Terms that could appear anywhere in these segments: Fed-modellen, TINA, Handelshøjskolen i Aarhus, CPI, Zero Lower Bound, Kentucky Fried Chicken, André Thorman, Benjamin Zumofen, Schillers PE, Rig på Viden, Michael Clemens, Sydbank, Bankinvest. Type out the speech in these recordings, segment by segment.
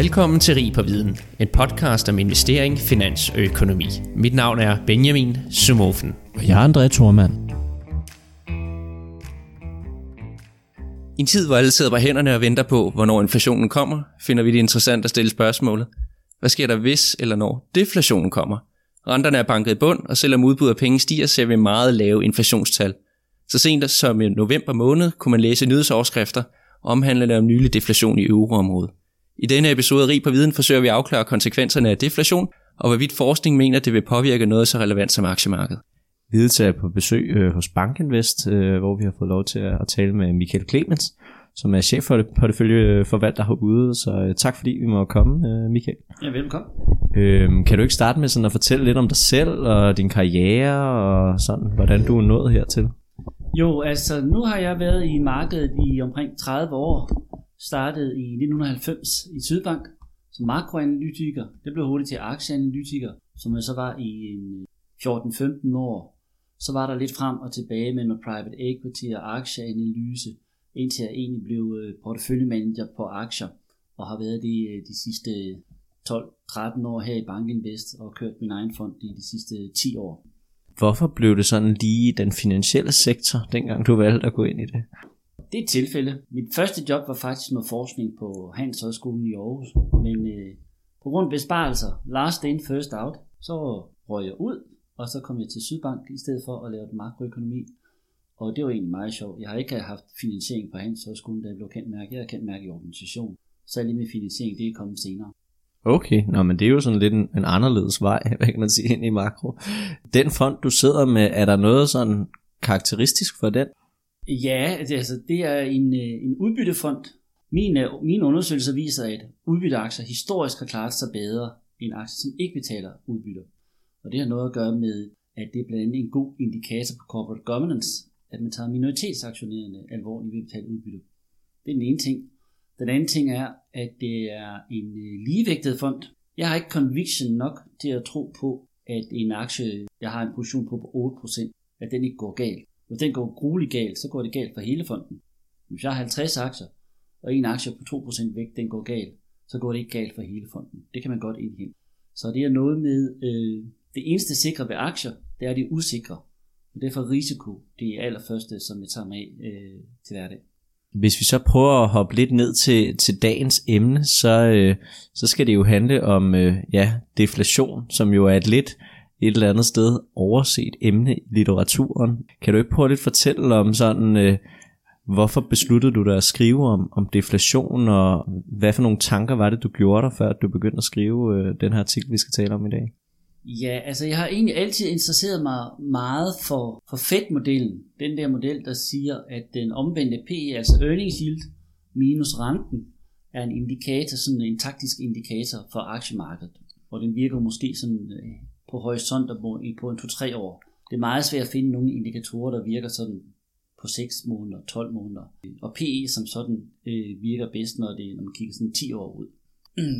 Velkommen til Rig på Viden, en podcast om investering, finans og økonomi. Mit navn er Benjamin Zumofen. Og jeg er André Thorman. I en tid, hvor alle sidder på hænderne og venter på, hvornår inflationen kommer, finder vi det interessant at stille spørgsmålet. Hvad sker der hvis eller når deflationen kommer? Renterne er banket i bund, og selvom udbud af penge stiger, ser vi meget lave inflationstal. Så sent som i november måned kunne man læse nyhedsoverskrifter omhandlende om nylig deflation i euroområdet. I denne episode af Rig på Viden forsøger vi at afklare konsekvenserne af deflation, og hvorvidt forskning mener, det vil påvirke noget så relevant som aktiemarkedet. Videt er på besøg hos Bankinvest, hvor vi har fået lov til at tale med Michael Clemens, som er chef for det porteføljeforvalter herude. Så tak fordi vi må komme, Michael. Ja, velkommen. Kan du ikke starte med sådan at fortælle lidt om dig selv og din karriere og sådan, hvordan du er nået hertil? Jo, altså nu har jeg været i markedet i omkring 30 år. Startede i 1990 i Sydbank som makroanalytiker. Det blev hurtigt til aktieanalytiker, som jeg så var i 14-15 år. Så var der lidt frem og tilbage med noget private equity og aktieanalyse, indtil jeg egentlig blev porteføljemanager på aktier, og har været det de sidste 12-13 år her i Bankinvest, og kørt min egen fond i de sidste 10 år. Hvorfor blev det sådan lige den finansielle sektor, dengang du valgte at gå ind i det? Det er et tilfælde. Mit første job var faktisk noget forskning på Handelshøjskolen i Aarhus, men på grund af besparelser, last in, first out, så røg jeg ud, og så kom jeg til Sydbank i stedet for at lave makroøkonomi, og det var egentlig meget sjovt. Jeg har ikke haft finansiering på Handelshøjskolen, da jeg blev kendt mærke. Jeg er kendt mærke i organisation, så lige med finansiering, det er kommet senere. Okay, nå, men det er jo sådan lidt en anderledes vej, hvad kan man sige, ind i makro. Den fond, du sidder med, er der noget sådan karakteristisk for den? Ja, altså det er en udbyttefond. Mine undersøgelser viser, at udbytteaktier historisk har klaret sig bedre end aktier, som ikke betaler udbytter. Og det har noget at gøre med, at det er blandt andet en god indikator på corporate governance, at man tager minoritetsaktionærerne alvorligt ved at betale udbytte. Det er den ene ting. Den anden ting er, at det er en ligevægtet fond. Jeg har ikke conviction nok til at tro på, at en aktie, jeg har en position på 8%, at den ikke går galt. Hvis den går grueligt galt, så går det galt for hele fonden. Hvis jeg har 50 aktier, og en aktie på 2% vægt, den går galt, så går det ikke galt for hele fonden. Det kan man godt indhente. Så det er noget med, det eneste sikre ved aktier, det er det usikre. Og derfor risiko, det er allerførste, som jeg tager med til hverdag. Hvis vi så prøver at hoppe lidt ned til dagens emne, så skal det jo handle om deflation, som jo er et eller andet sted overset emne i litteraturen. Kan du ikke prøve at lidt fortælle om sådan, hvorfor besluttede du dig at skrive om deflation, og hvad for nogle tanker var det, du gjorde dig, før du begyndte at skrive den her artikel, vi skal tale om i dag? Ja, altså jeg har egentlig altid interesseret mig meget for Fed-modellen. Den der model, der siger, at den omvendte PE, altså earnings yield minus renten, er en indikator, sådan en taktisk indikator for aktiemarkedet. Og den virker måske sådan på horisonter på en 2-3 år. Det er meget svært at finde nogle indikatorer, der virker sådan på 6 måneder, 12 måneder. Og PE som sådan virker bedst, når man kigger sådan 10 år ud.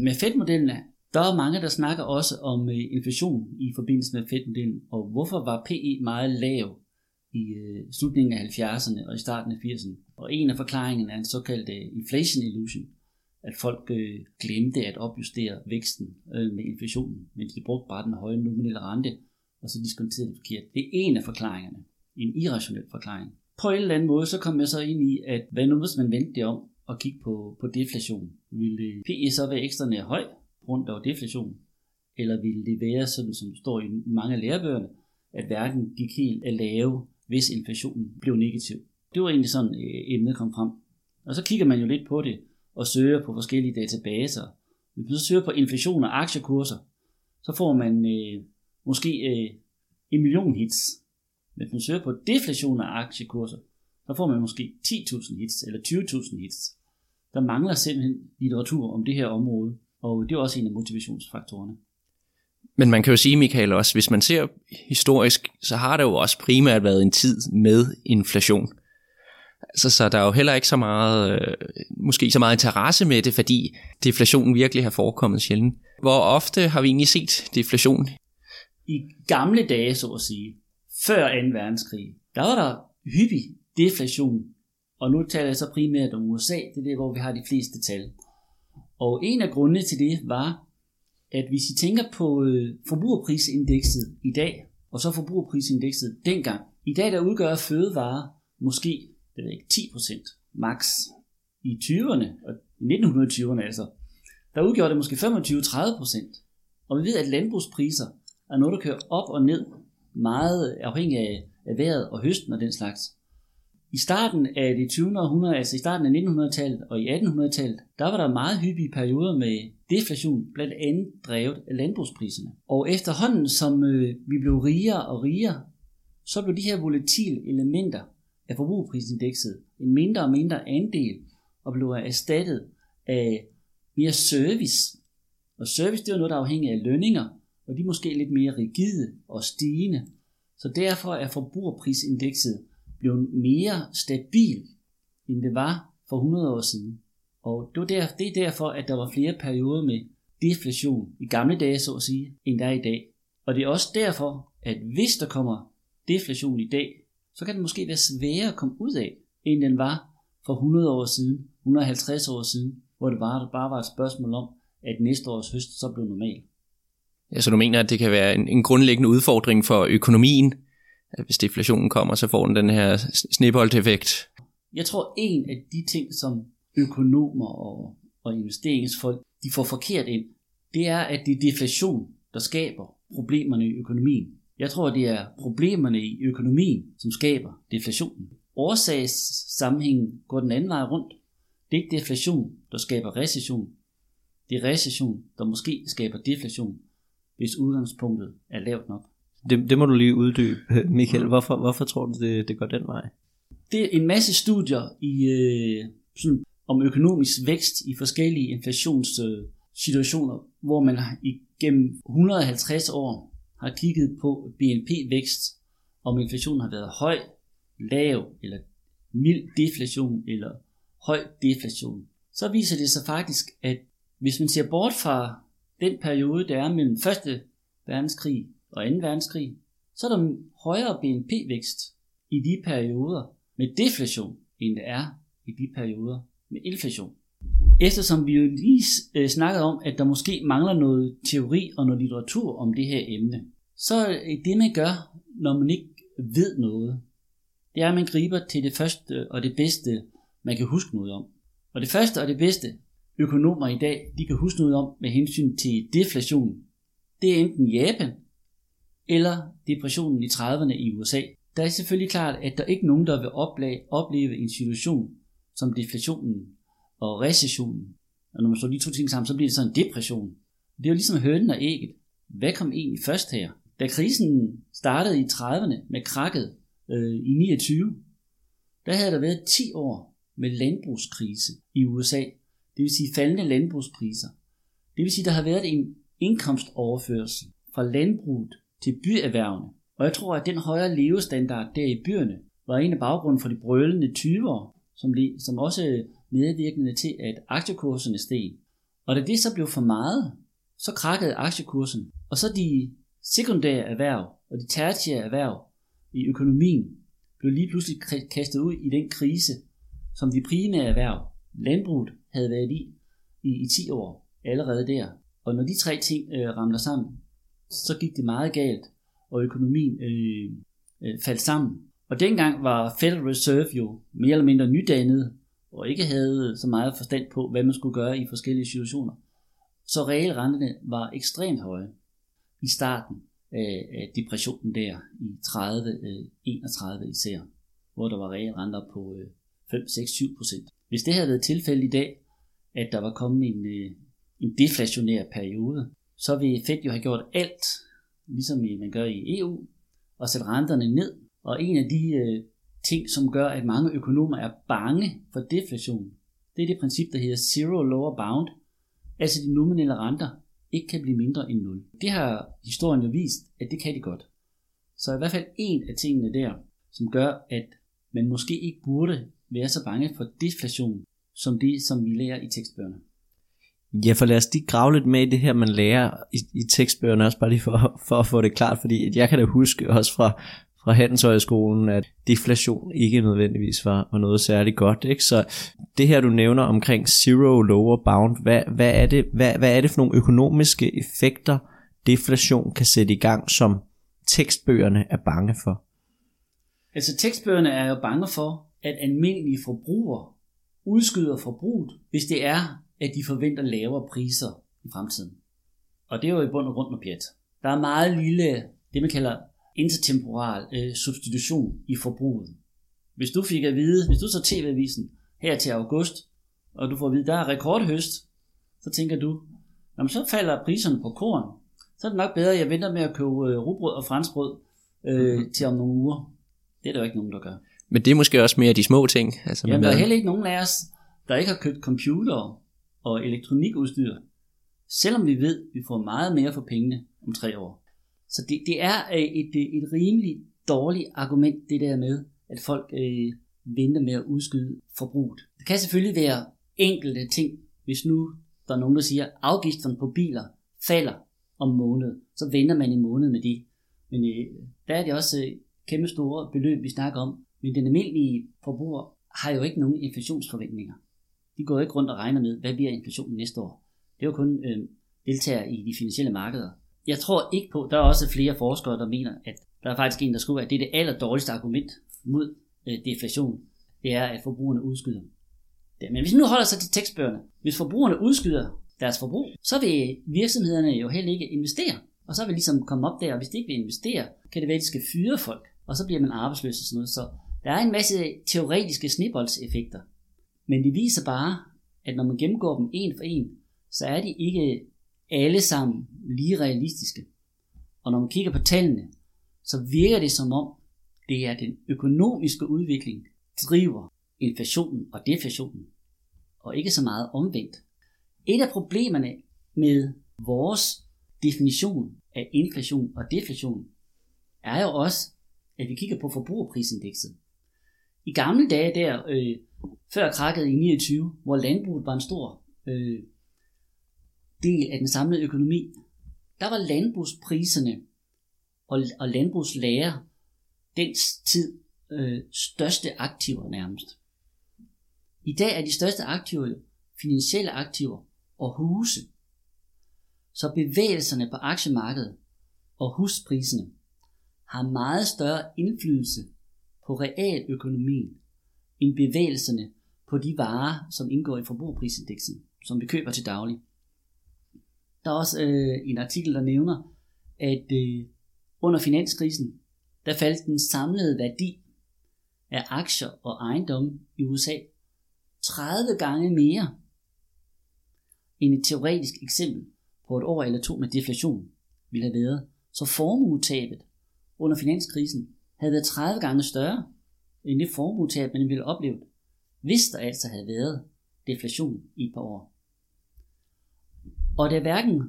Med Fed-modellen, der er mange, der snakker også om inflation i forbindelse med Fed-modellen, og hvorfor var PE meget lav i slutningen af 70'erne og i starten af 80'erne. Og en af forklaringerne er en såkaldt inflation illusion, at folk glemte at opjustere væksten med inflationen, men de brugte bare den høje nominelle rente, og så diskonterede det forkert. Det er en af forklaringerne, en irrationel forklaring. På en eller anden måde, så kom jeg så ind i, at hvad nu hvis man vendte det om og kiggede på deflation? Ville PE så være ekstranær høj rundt over deflation? Eller ville det være sådan, som står i mange af lærebøgerne, at verden gik helt at lave, hvis inflationen blev negativ? Det var egentlig sådan, emnet kom frem. Og så kigger man jo lidt på det, og søger på forskellige databaser. Hvis man så søger på inflation og aktiekurser, så får man måske 1 million hits. Hvis man søger på deflation og aktiekurser, så får man måske 10.000 hits eller 20.000 hits. Der mangler simpelthen litteratur om det her område, og det er også en af motivationsfaktorerne. Men man kan jo sige, Michael, også, hvis man ser historisk, så har der jo også primært været en tid med inflation. Altså, så der er jo heller ikke så meget, måske så meget interesse med det, fordi deflationen virkelig har forekommet sjældent. Hvor ofte har vi egentlig set deflation? I gamle dage, så at sige, før 2. verdenskrig, der var der hyppig deflation. Og nu taler jeg så primært om USA, det er der, hvor vi har de fleste tal. Og en af grundene til det var, at hvis I tænker på forbrugerprisindekset i dag, og så forbrugerprisindekset dengang, i dag der udgør fødevarer måske 10% max. I 20'erne, og i 1920'erne altså, der udgjorde det måske 25-30%. Og vi ved, at landbrugspriser er noget, der kører op og ned, meget afhængig af vejret og høsten og den slags. I starten af det 20. århundrede, altså i starten af 1900-tallet og i 1800-tallet, der var der meget hyppige perioder med deflation, blandt andet drevet af landbrugspriserne. Og efterhånden, som vi blev rigere og rigere, så blev de her volatile elementer af forbrugerprisindekset en mindre og mindre andel, og blev erstattet af mere service. Og service, det var noget, der afhængig af lønninger, og de er måske lidt mere rigide og stigende. Så derfor er forbrugerprisindekset blev mere stabil, end det var for 100 år siden. Og det er derfor, at der var flere perioder med deflation i gamle dage, så at sige, end der er i dag. Og det er også derfor, at hvis der kommer deflation i dag, så kan det måske være sværere at komme ud af, end den var for 100 år siden, 150 år siden, hvor det bare var et spørgsmål om, at næste års høst så blev normal. Ja, så du mener, at det kan være en grundlæggende udfordring for økonomien, at hvis deflationen kommer, så får den her sneboldeffekt? Jeg tror, en af de ting, som økonomer og investeringsfolk de får forkert ind, det er, at det er deflation, der skaber problemerne i økonomien. Jeg tror, det er problemerne i økonomien, som skaber deflationen. Årsagssammenhængen går den anden vej rundt. Det er ikke deflation, der skaber recession. Det er recession, der måske skaber deflation, hvis udgangspunktet er lavt nok. Det må du lige uddybe, Michael. Hvorfor tror du, det går den vej? Det er en masse studier om økonomisk vækst i forskellige inflationssituationer, hvor man igennem 150 år har kigget på BNP-vækst, om inflationen har været høj, lav eller mild deflation eller høj deflation. Så viser det sig faktisk, at hvis man ser bort fra den periode, der er mellem 1. verdenskrig og 2. verdenskrig, så er der højere BNP-vækst i de perioder med deflation, end der er i de perioder med inflation. Eftersom vi jo lige snakkede om, at der måske mangler noget teori og noget litteratur om det her emne, så det man gør, når man ikke ved noget, det er, at man griber til det første og det bedste, man kan huske noget om. Og det første og det bedste, økonomer i dag, de kan huske noget om med hensyn til deflation, det er enten Japan, eller depressionen i 30'erne i USA. Der er selvfølgelig klart, at der ikke er nogen, der vil opleve en situation som deflationen og recessionen. Og når man så de to ting sammen, så bliver det sådan en depression. Det er jo ligesom hønen og ægget. Hvad kom egentlig først her? Da krisen startede i 30'erne med krakket i 29, der havde der været 10 år med landbrugskrise i USA. Det vil sige faldende landbrugspriser. Det vil sige, der har været en indkomstoverførsel fra landbruget til byerhvervene. Og jeg tror, at den højere levestandard der i byerne var en af baggrunden for de brølende 20'ere, som også medvirkende til, at aktiekurserne steg. Og da det så blev for meget, så krakkede aktiekursen. Og så de sekundære erhverv og de tertiære erhverv i økonomien blev lige pludselig kastet ud i den krise, som de primære erhverv, landbruget, havde været i 10 år allerede der. Og når de tre ting ramler sammen, så gik det meget galt, og økonomien faldt sammen. Og dengang var Federal Reserve jo mere eller mindre nydannet, og ikke havde så meget forstand på, hvad man skulle gøre i forskellige situationer. Så realrenterne var ekstremt høje i starten af depressionen der i 31 især, hvor der var realrenter på 5-6-7%. Hvis det havde været tilfældet i dag, at der var kommet en deflationær periode, så vil Fed jo have gjort alt, ligesom man gør i EU, og sætte renterne ned. Og en af de ting, som gør, at mange økonomer er bange for deflation, det er det princip, der hedder Zero Lower Bound, altså de nominelle renter ikke kan blive mindre end 0. Det har historien jo vist, at det kan de godt. Så i hvert fald en af tingene der, som gør, at man måske ikke burde være så bange for deflation, som det, som vi lærer i tekstbøgerne. Ja, for lad os lige grave lidt med i det her, man lærer i tekstbøgerne, også bare lige for at få det klart, fordi jeg kan da huske også fra, fra Handelshøjskolen, at deflation ikke nødvendigvis var noget særligt godt, ikke? Så det her, du nævner omkring Zero Lower Bound, hvad er det for nogle økonomiske effekter, deflation kan sætte i gang, som tekstbøgerne er bange for? Altså tekstbøgerne er jo bange for, at almindelige forbrugere udskyder forbruget, hvis det er, at de forventer lavere priser i fremtiden. Og det er jo i bund og grund med pjat. Der er meget lille, det man kalder intertemporal substitution i forbruget. Hvis du fik at vide, hvis du så TV-avisen her til august, og du får at vide, der er rekordhøst, så tænker du, jamen så falder priserne på korn, så er det nok bedre, at jeg venter med at købe rugbrød og franskbrød til om nogle uger. Det er der jo ikke nogen, der gør. Men det er måske også mere de små ting. Altså, jamen, der er heller ikke nogen af os, der ikke har købt computer og elektronikudstyr, selvom vi ved, at vi får meget mere for pengene om 3 år. Så det er et rimelig dårligt argument, det der med, at folk venter med at udskyde forbruget. Det kan selvfølgelig være enkelte ting, hvis nu der er nogen, der siger, at afgifterne på biler falder om måneden, så venter man en måned med det. Men der er det også kæmpe store beløb, vi snakker om. Men den almindelige forbruger har jo ikke nogen inflationsforventninger. De går ikke rundt og regner med, hvad bliver inflationen næste år. Det er jo kun deltagere i de finansielle markeder. Jeg tror ikke på, der er også flere forskere, der mener, at der er faktisk en, der skriver, at det er det allerdårligste argument mod deflation, det er, at forbrugerne udskyder. Men hvis nu holder sig til tekstbøgerne, hvis forbrugerne udskyder deres forbrug, så vil virksomhederne jo heller ikke investere, og så vil ligesom komme op der, og hvis de ikke vil investere, kan det være, at de skal fyre folk, og så bliver man arbejdsløs og sådan noget, så der er en masse teoretiske snibboldseffekter, men det viser bare, at når man gennemgår dem en for en, så er de ikke alle sammen lige realistiske. Og når man kigger på tallene, så virker det som om, det er den økonomiske udvikling, driver inflationen og deflationen, og ikke så meget omvendt. Et af problemerne med vores definition af inflation og deflation, er jo også, at vi kigger på forbrugerprisindekset. I gamle dage der, før krakket i 29, hvor landbruget var en stor del af den samlede økonomi, der var landbrugspriserne og landbrugslager den tid største aktiver nærmest. I dag er de største aktiver finansielle aktiver og huse. Så bevægelserne på aktiemarkedet og huspriserne har meget større indflydelse på realøkonomien end bevægelserne på de varer, som indgår i forbrugerprisindeksen, som vi køber til daglig. Der er også en artikel, der nævner, at under finanskrisen, der faldt den samlede værdi af aktier og ejendomme i USA 30 gange mere end et teoretisk eksempel på et år eller to med deflation ville have været. Så formuetabet under finanskrisen havde været 30 gange større end det formuetab, man ville opleve, hvis der altså havde været deflation i et par år. Og da hverken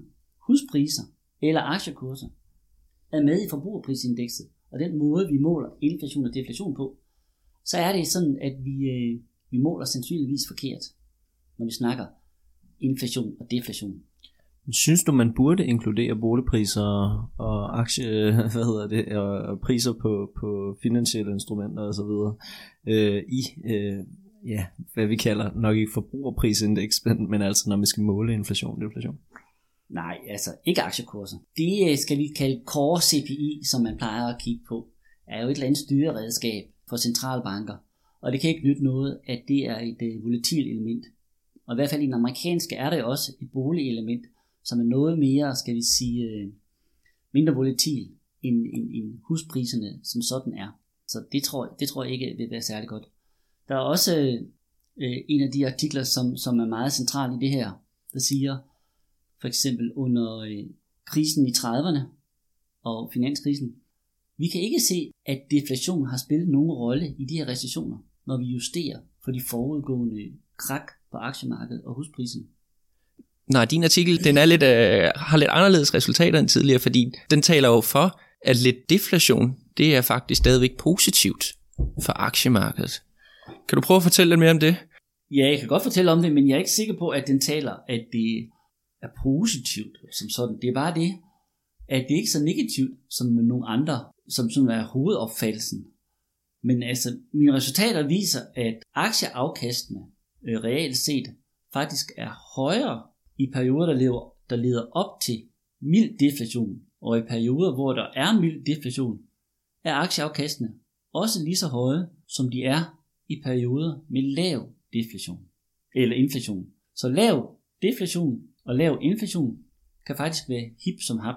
huspriser eller aktiekurser er med i forbrugerprisindekset, og den måde vi måler inflation og deflation på, så er det sådan, at vi måler sandsynligvis forkert, når vi snakker inflation og deflation. Synes du, man burde inkludere boligpriser og og priser på finansielle instrumenter og så videre hvad vi kalder nok ikke forbrugerprisindeks, men altså når vi skal måle inflation og deflation? Nej, altså ikke aktiekurser. Det skal vi kalde core CPI, som man plejer at kigge på, er jo et eller andet styreredskab for centralbanker, og det kan ikke nytte noget, at det er et volatilt element. Og i hvert fald i den amerikanske er der også et boligelement, som er noget mere, skal vi sige, mindre volatil end huspriserne, som sådan er. Så det tror jeg ikke vil være særlig godt. Der er også en af de artikler, som er meget central i det her, der siger, for eksempel under krisen i 30'erne og finanskrisen, vi kan ikke se, at deflation har spillet nogen rolle i de her recessioner, når vi justerer for de forudgående krak på aktiemarkedet og husprisen. Nej, din artikel den er lidt, har lidt anderledes resultater end tidligere, fordi den taler jo for, at lidt deflation, det er faktisk stadigvæk positivt for aktiemarkedet. Kan du prøve at fortælle lidt mere om det? Ja, jeg kan godt fortælle om det, men jeg er ikke sikker på, at den taler, at det er positivt som sådan. Det er bare det, at det ikke er så negativt, som nogle andre som sådan er hovedopfattelsen. Men altså, mine resultater viser, at aktieafkastene reelt set faktisk er højere i perioder, der leder op til mild deflation, og i perioder, hvor der er mild deflation, er aktieafkastene også lige så høje, som de er i perioder med lav deflation eller inflation. Så lav deflation og lav inflation kan faktisk være hip som hap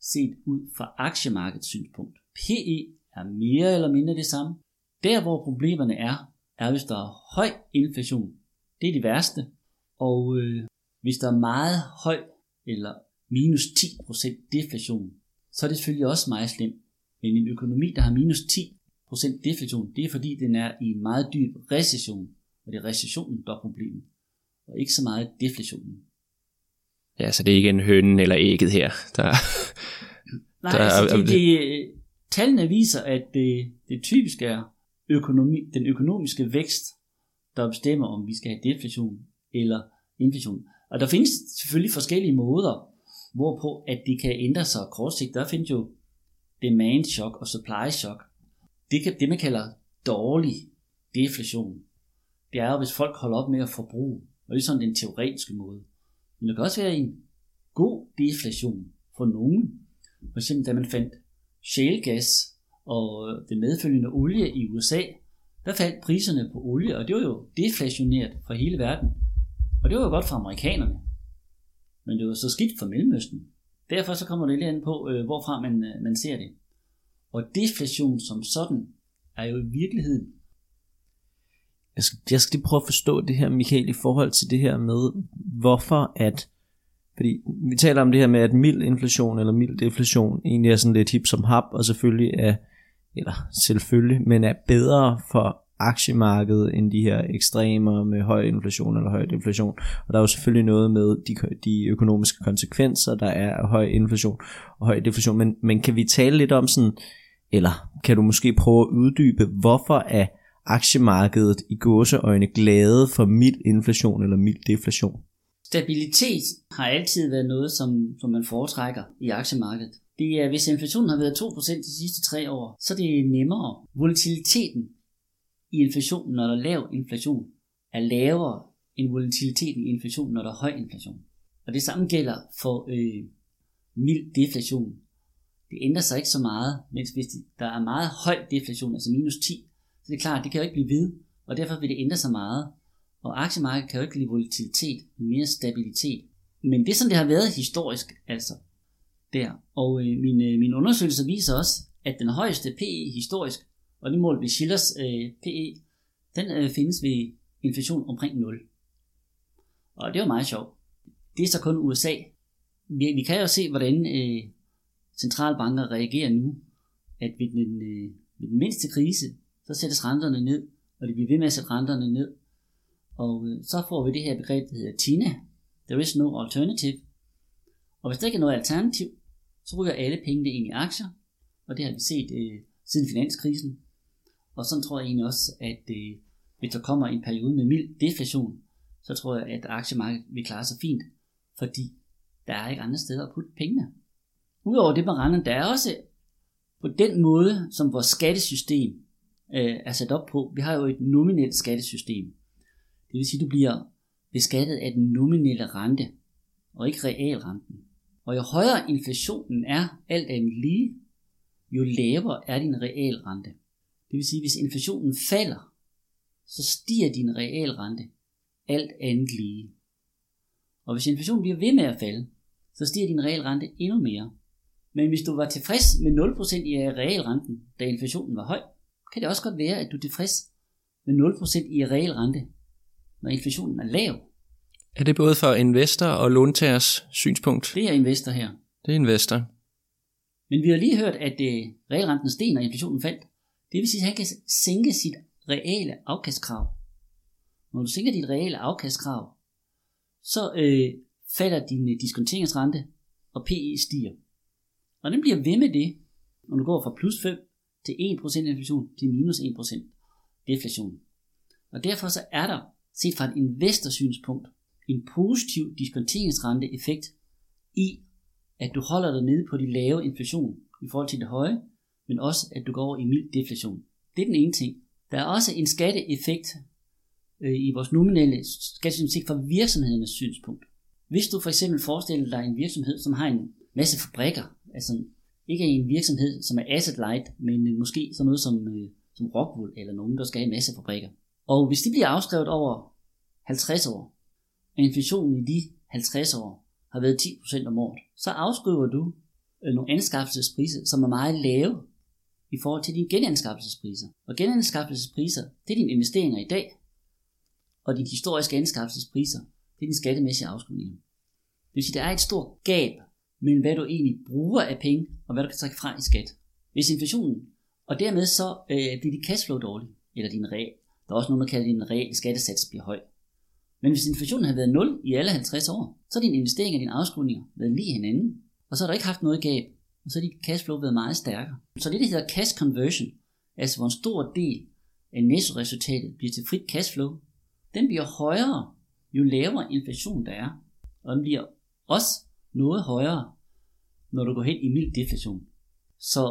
set ud fra aktiemarkedets synspunkt. PE er mere eller mindre det samme. Der hvor problemerne er hvis der er høj inflation. Det er det værste. Og hvis der er meget høj eller minus 10% deflation, så er det selvfølgelig også meget slemt. Men en økonomi, der har minus 10% deflation, det er fordi den er i en meget dyb recession. Og det er recessionen, der er problemet. Og ikke så meget deflationen. Ja, så det er ikke en hønen eller ægget her. Tallene viser, at det typisk er den økonomiske vækst, der bestemmer, om vi skal have deflation eller inflation. Og der findes selvfølgelig forskellige måder, hvorpå at det kan ændre sig kortsigtet. Der findes jo demand shock og supply shock. Det man kalder dårlig deflation, det er jo, hvis folk holder op med at forbruge. Og det er sådan den teoretiske måde. Men der kan også være en god deflation for nogen. For eksempel da man fandt shalegas og den medfølgende olie i USA, der faldt priserne på olie, og det var jo deflationært for hele verden. Og det var jo godt for amerikanerne. Men det var så skidt for Mellemøsten. Derfor så kommer det lidt an på, hvorfra man ser det. Og deflation som sådan er jo i virkeligheden. Jeg skal lige prøve at forstå det her, Michael, i forhold til det her med, hvorfor at, fordi vi taler om det her med, at mild inflation eller mild deflation egentlig er sådan lidt hip som hap, og men er bedre for aktiemarkedet end de her ekstremer med høj inflation eller høj deflation. Og der er jo selvfølgelig noget med de økonomiske konsekvenser, der er af høj inflation og høj deflation, men kan vi tale lidt om sådan, eller kan du måske prøve at uddybe, hvorfor er aktiemarkedet i gåseøjne glade for mild inflation eller mild deflation? Stabilitet har altid været noget, som man foretrækker i aktiemarkedet. Det er, hvis inflationen har været 2% de sidste 3 år, så det er nemmere. Volatiliteten i inflationen, når der er lav inflation, er lavere end volatiliteten i inflationen, når der er høj inflation. Og det samme gælder for mild deflation. Det ændrer sig ikke så meget, mens hvis der er meget høj deflation, altså minus 10, så det er klart, det kan jo ikke blive ved, og derfor vil det ændre sig meget. Og aktiemarkedet kan jo ikke lide volatilitet, men mere stabilitet. Men det er sådan, det har været historisk, altså. Der. Og min undersøgelse viser også, at den højeste PE historisk, og det målt ved Schillers PE, den findes ved inflation omkring 0. Og det er jo meget sjovt. Det er så kun USA. Vi kan jo se, hvordan centralbanker reagerer nu, at ved den mindste krise, så sættes renterne ned, og det bliver ved med at sætte renterne ned. Og så får vi det her begreb, der hedder TINA. There is no alternative. Og hvis der ikke er noget alternativ, så ryger alle pengene ind i aktier. Og det har vi set siden finanskrisen. Og sådan tror jeg egentlig også, at hvis der kommer en periode med mild deflation, så tror jeg, at aktiemarkedet vil klare sig fint. Fordi der er ikke andre steder at putte pengene. Udover det med renten, der er også på den måde, som vores skattesystem er sat op på. Vi har jo et nominelt skattesystem. Det vil sige, at du bliver beskattet af den nominelle rente, og ikke realrenten. Og jo højere inflationen er, alt andet lige, jo lavere er din realrente. Det vil sige, at hvis inflationen falder, så stiger din realrente alt andet lige. Og hvis inflationen bliver ved med at falde, så stiger din realrente endnu mere. Men hvis du var tilfreds med 0% i realrenten, da inflationen var høj, kan det også godt være, at du er tilfreds med 0% i realrente, når inflationen er lav. Er det både for investor og låntagers synspunkt? Det er investor her. Det er investor. Men vi har lige hørt, at realrenten steg, når inflationen faldt. Det vil sige, at han kan sænke sit reale afkastkrav. Når du sænker dit reale afkastkrav, så falder din diskonteringsrente, og PE stiger. Og den bliver ved med det, når du går fra plus 5 til 1% inflation til minus 1% deflation. Og derfor så er der, set fra et investorsynspunkt, en positiv diskonteringsrenteeffekt i, at du holder dig nede på de lave inflation i forhold til det høje, men også at du går over i mild deflation. Det er den ene ting. Der er også en skatteeffekt i vores nominelle skattesystem fra virksomhedernes synspunkt. Hvis du for eksempel forestiller dig en virksomhed, som har en masse fabrikker, altså ikke en virksomhed, som er asset light, men måske sådan noget som Rockwool eller nogen, der skal have en masse fabrikker. Og hvis de bliver afskrevet over 50 år, og inflationen i de 50 år har været 10% om året, så afskriver du nogle anskaffelsespriser, som er meget lave i forhold til dine genanskaffelsespriser. Og genanskaffelsespriser, det er dine investeringer i dag, og dine historiske anskaffelsespriser, det er dine skattemæssige afskrivninger. Det vil sige, der er et stort gab mellem hvad du egentlig bruger af penge, og hvad du kan trække fra i skat. Hvis inflationen, og dermed så bliver dit cashflow dårlig, eller din real. Der er også nogen, der kalder din real skattesats bliver høj. Men hvis inflationen har været 0 i alle 50 år, så er dine investeringer og dine afskrivninger været lige hinanden, og så har du ikke haft noget gab, og så er dit cashflow været meget stærkere. Så det hedder cash conversion, altså hvor en stor del af nettoresultatet bliver til frit cashflow, den bliver højere, jo lavere inflation der er, og den bliver også noget højere, når du går hen i mild deflation. Så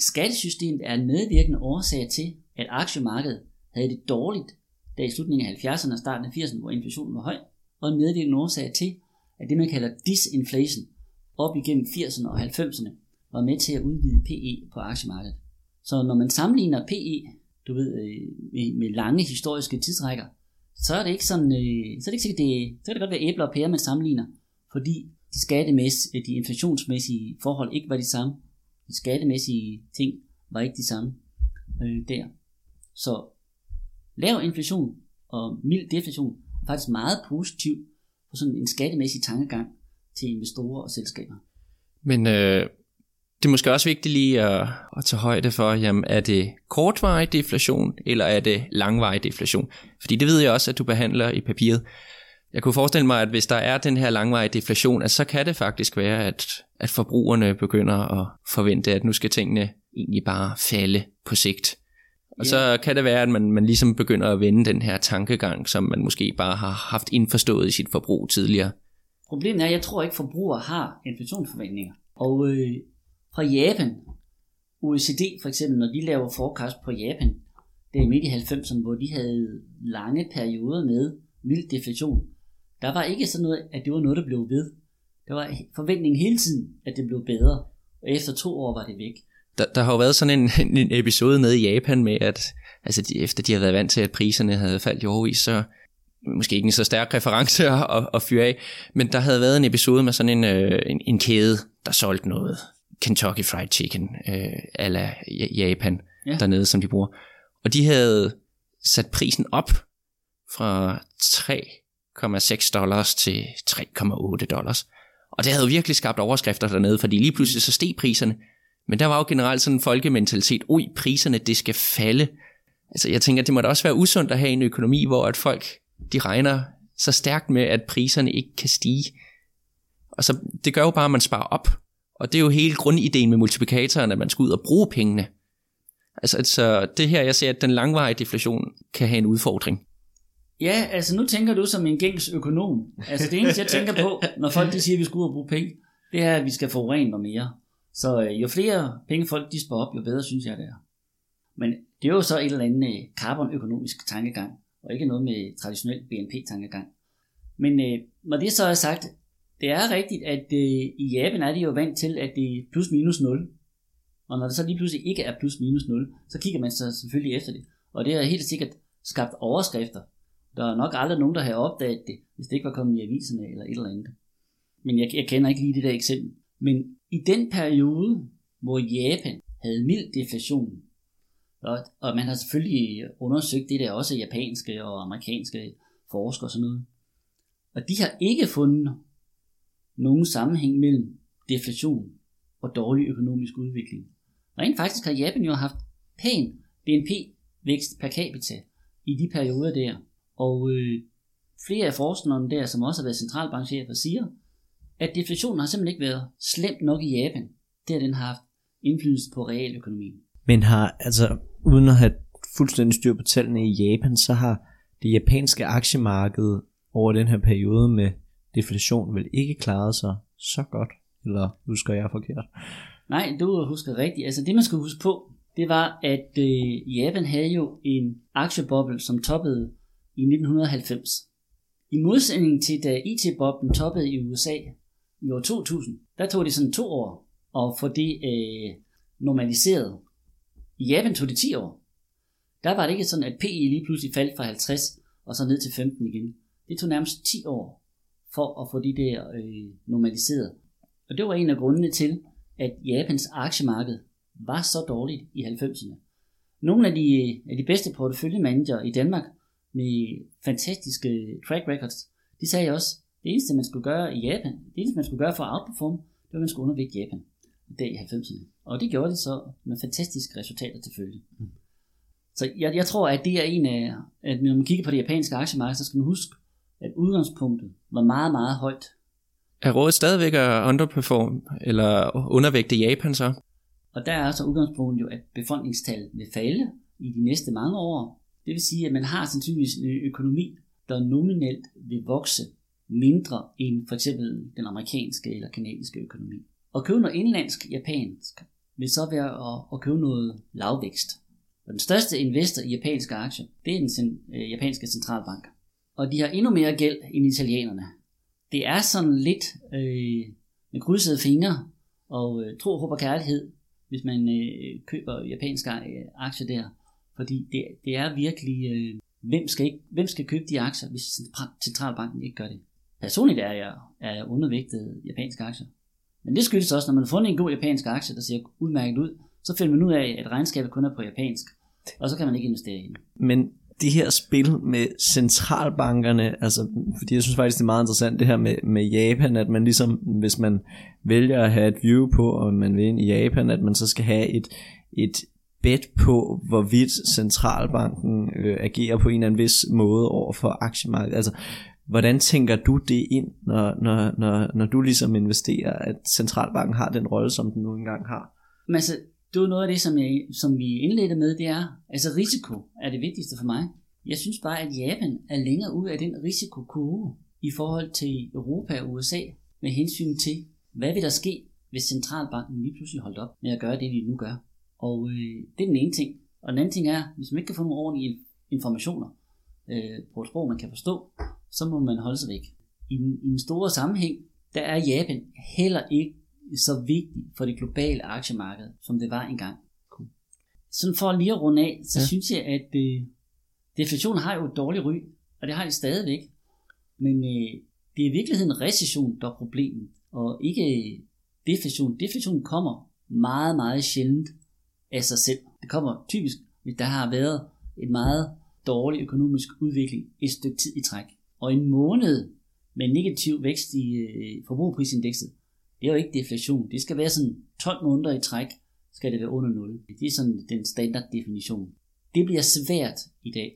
skattesystemet er en medvirkende årsag til, at aktiemarkedet havde det dårligt, da i slutningen af 70'erne og starten af 80'erne, hvor inflationen var høj, og en medvirkende årsag til, at det man kalder disinflation, op igennem 80'erne og 90'erne, var med til at udvide PE på aktiemarkedet. Så når man sammenligner PE, du ved, med lange historiske tidsrækker, så er det ikke sådan, så er det ikke sikkert, så kan det godt være æbler og pærer, man sammenligner, fordi de skattemæssige, de inflationsmæssige forhold ikke var de samme. De skattemæssige ting var ikke de samme der. Så lav inflation og mild deflation er faktisk meget positiv for sådan en skattemæssig tankegang til investorer og selskaber. Men det er måske også vigtigt lige at tage højde for, jamen er det kortvarig deflation, eller er det langvarig deflation? Fordi det ved jeg også, at du behandler i papiret. Jeg kunne forestille mig, at hvis der er den her langvarige deflation, at så kan det faktisk være, at forbrugerne begynder at forvente, at nu skal tingene egentlig bare falde på sigt. Og så kan det være, at man ligesom begynder at vende den her tankegang, som man måske bare har haft indforstået i sit forbrug tidligere. Problemet er, at jeg tror ikke, forbrugere har inflationsforventninger. Og fra Japan, OECD for eksempel, når de laver forecast på Japan, det er midt i 90'erne, hvor de havde lange perioder med mild deflation. Der var ikke sådan noget, at det var noget, der blev ved. Der var forventningen hele tiden, at det blev bedre. Og efter 2 år var det væk. Der har jo været sådan en episode nede i Japan med, at altså efter de havde været vant til, at priserne havde faldt i årvis, så måske ikke en så stærk reference at fyre af, men der havde været en episode med sådan en kæde, der solgte noget. Kentucky Fried Chicken a la Japan, dernede, som de bruger. Og de havde sat prisen op fra $3,6 til $3,8. Og det havde virkelig skabt overskrifter dernede, fordi lige pludselig så steg priserne. Men der var jo generelt sådan en folkementalitet, oj, priserne, det skal falde. Altså jeg tænker, det må da også være usundt at have en økonomi, hvor at folk, de regner så stærkt med, at priserne ikke kan stige. Og så det gør jo bare, at man sparer op. Og det er jo hele grundideen med multiplikatoren, at man skal ud og bruge pengene. Altså det her, jeg ser, at den langvarige deflation kan have en udfordring. Ja, altså nu tænker du som en gængs økonom. Altså det eneste, jeg tænker på, når folk de siger, at vi skal ud og bruge penge, det er, at vi skal forurene noget mere. Så jo flere penge folk de sparer op, jo bedre synes jeg det er. Men det er jo så et eller andet carbonøkonomisk tankegang, og ikke noget med traditionel BNP-tankegang. Men når det så er sagt, det er rigtigt, at i Japan er de jo vant til, at det er plus minus 0. Og når det så lige pludselig ikke er plus minus 0, så kigger man så selvfølgelig efter det. Og det har helt sikkert skabt overskrifter. Der er nok aldrig nogen, der har opdaget det, hvis det ikke var kommet i aviserne eller et eller andet. Men jeg kender ikke lige det der eksempel. Men i den periode, hvor Japan havde mild deflation, og man har selvfølgelig undersøgt det der også japanske og amerikanske forskere og sådan noget, og de har ikke fundet nogen sammenhæng mellem deflation og dårlig økonomisk udvikling. Rent faktisk har Japan jo haft pæn BNP-vækst per capita i de perioder der, og flere af forskerne der, som også har været centralbankchefer, siger, at deflationen har simpelthen ikke været slemt nok i Japan, der den har haft indflydelse på realøkonomien. Men har, altså uden at have fuldstændig styr på tallene i Japan, så har det japanske aktiemarked over den her periode med deflation vel ikke klaret sig så godt, eller husker jeg forkert? Nej, du husker rigtigt. Altså det, man skal huske på, det var, at Japan havde jo en aktieboble, som toppede i 1990. I modsætning til, da IT-boblen toppede i USA i år 2000, der tog det sådan 2 år at få det normaliseret. I Japan tog det 10 år. Der var det ikke sådan, at PE lige pludselig faldt fra 50 og så ned til 15 igen. Det tog nærmest 10 år for at få de der normaliseret. Og det var en af grundene til, at Japans aktiemarked var så dårligt i 90'erne. Nogle af de bedste porteføljemanager i Danmark med fantastiske track records, de sagde også, at det eneste, man skulle gøre i Japan, det eneste, man skulle gøre for at outperforme, det var, at man skulle undervægte Japan i 90'erne. Og det gjorde det så med fantastiske resultater til følge. Så jeg tror, at det er en af, at når man kigger på det japanske aktiemarked, så skal man huske, at udgangspunktet var meget, meget højt. Er rådet stadigvæk at underperforme eller undervægte Japan så? Og der er så udgangspunktet jo, at befolkningstallet vil falde i de næste mange år. Det vil sige, at man har sandsynligvis en økonomi, der nominelt vil vokse mindre end for eksempel den amerikanske eller kanadiske økonomi. At købe noget indlandsk japansk vil så være at købe noget lavvækst. Og den største investor i japanske aktier, det er den japanske centralbank. Og de har endnu mere gæld end italienerne. Det er sådan lidt med krydsede fingre og tro, håb og kærlighed, hvis man køber japanske aktier der. Fordi det er virkelig, hvem skal købe de aktier, hvis centralbanken ikke gør det? Personligt er jeg undervægtet japanske aktier. Men det skyldes også, når man har fundet en god japansk aktie, der ser udmærket ud, så finder man ud af, at regnskabet kun er på japansk, og så kan man ikke investere i den. Men det her spil med centralbankerne, altså, fordi jeg synes faktisk, det er meget interessant det her med Japan, at man ligesom, hvis man vælger at have et view på, om man vil ind i Japan, at man så skal have et bet på, hvorvidt centralbanken agerer på en eller anden vis måde over for aktiemarkedet. Altså, hvordan tænker du det ind, når du ligesom investerer, at centralbanken har den rolle, som den nu engang har? Men altså, det er noget af det, som vi indledte med, det er, altså risiko er det vigtigste for mig. Jeg synes bare, at Japan er længere ud af den risikokurve i forhold til Europa og USA med hensyn til, hvad vil der ske, hvis centralbanken lige pludselig holdt op med at gøre det, de nu gør. Og det er den ene ting. Og den anden ting er, hvis man ikke kan få nogle ordentlige informationer på et sprog, man kan forstå, så må man holde sig væk. I en store sammenhæng, der er Japan heller ikke så vigtig for det globale aktiemarked, som det var engang. Cool. Sådan for lige at runde af, så synes jeg, at deflation har jo et dårligt ry, og det har det stadigvæk. Men det er i virkeligheden recession, der er problemet, og ikke deflation. Deflation kommer meget, meget sjældent af sig selv. Det kommer typisk, hvis der har været en meget dårlig økonomisk udvikling et stykke tid i træk. Og en måned med negativ vækst i forbrugerprisindekset, det er jo ikke deflation. Det skal være sådan 12 måneder i træk, skal det være under 0. Det er sådan den standarddefinition. Det bliver svært i dag.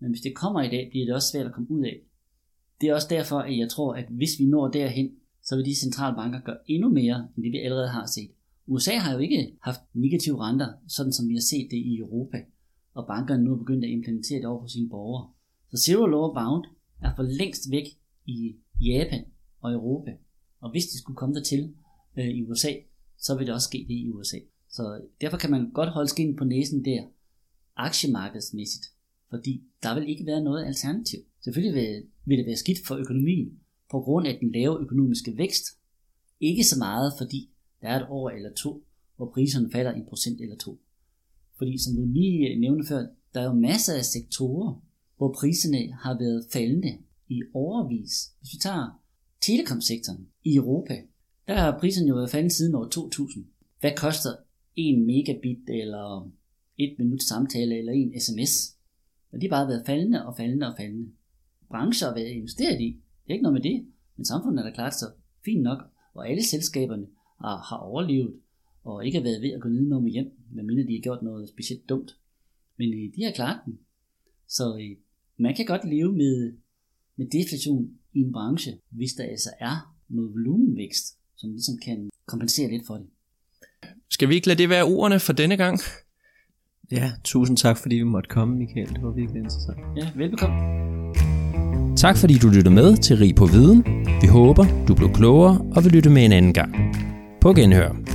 Men hvis det kommer i dag, bliver det også svært at komme ud af. Det er også derfor, at jeg tror, at hvis vi når derhen, så vil de centralbanker gøre endnu mere, end det vi allerede har set. USA har jo ikke haft negative renter, sådan som vi har set det i Europa. Og bankerne nu er begyndt at implementere det over for sine borgere. Så Zero Lower Bound er for længst væk i Japan og Europa. Og hvis de skulle komme dertil i USA, så vil det også ske det i USA. Så derfor kan man godt holde skindet på næsen der, aktiemarkedsmæssigt. Fordi der vil ikke være noget alternativ. Selvfølgelig vil det være skidt for økonomien, på grund af den lave økonomiske vækst. Ikke så meget, fordi der er et år eller to, hvor priserne falder 1% eller 2%. Fordi som du lige nævnte før, der er jo masser af sektorer, hvor priserne har været faldende i årevis. Hvis vi tager telekomsektoren i Europa, der har priserne jo været faldet siden år 2000. Hvad koster 1 megabit eller 1 minut samtale eller 1 sms? Og de har bare været faldende og faldende og faldende. Brancher har været investeret i. Det er ikke noget med det, men samfundet er der klart så fint nok, og alle selskaberne har overlevet og ikke har været ved at gå nedenom med hjem, medmindre de har gjort noget specielt dumt. Men de har klart den. Så man kan godt leve med deflation i en branche, hvis der altså er noget volumenvækst, som ligesom kan kompensere lidt for det. Skal vi ikke lade det være ordene for denne gang? Ja, tusind tak fordi vi måtte komme, Michael. Det var virkelig interessant. Ja, velbekomme. Tak fordi du lyttede med til Rig på Viden. Vi håber, du blev klogere og vil lytte med en anden gang. På genhør.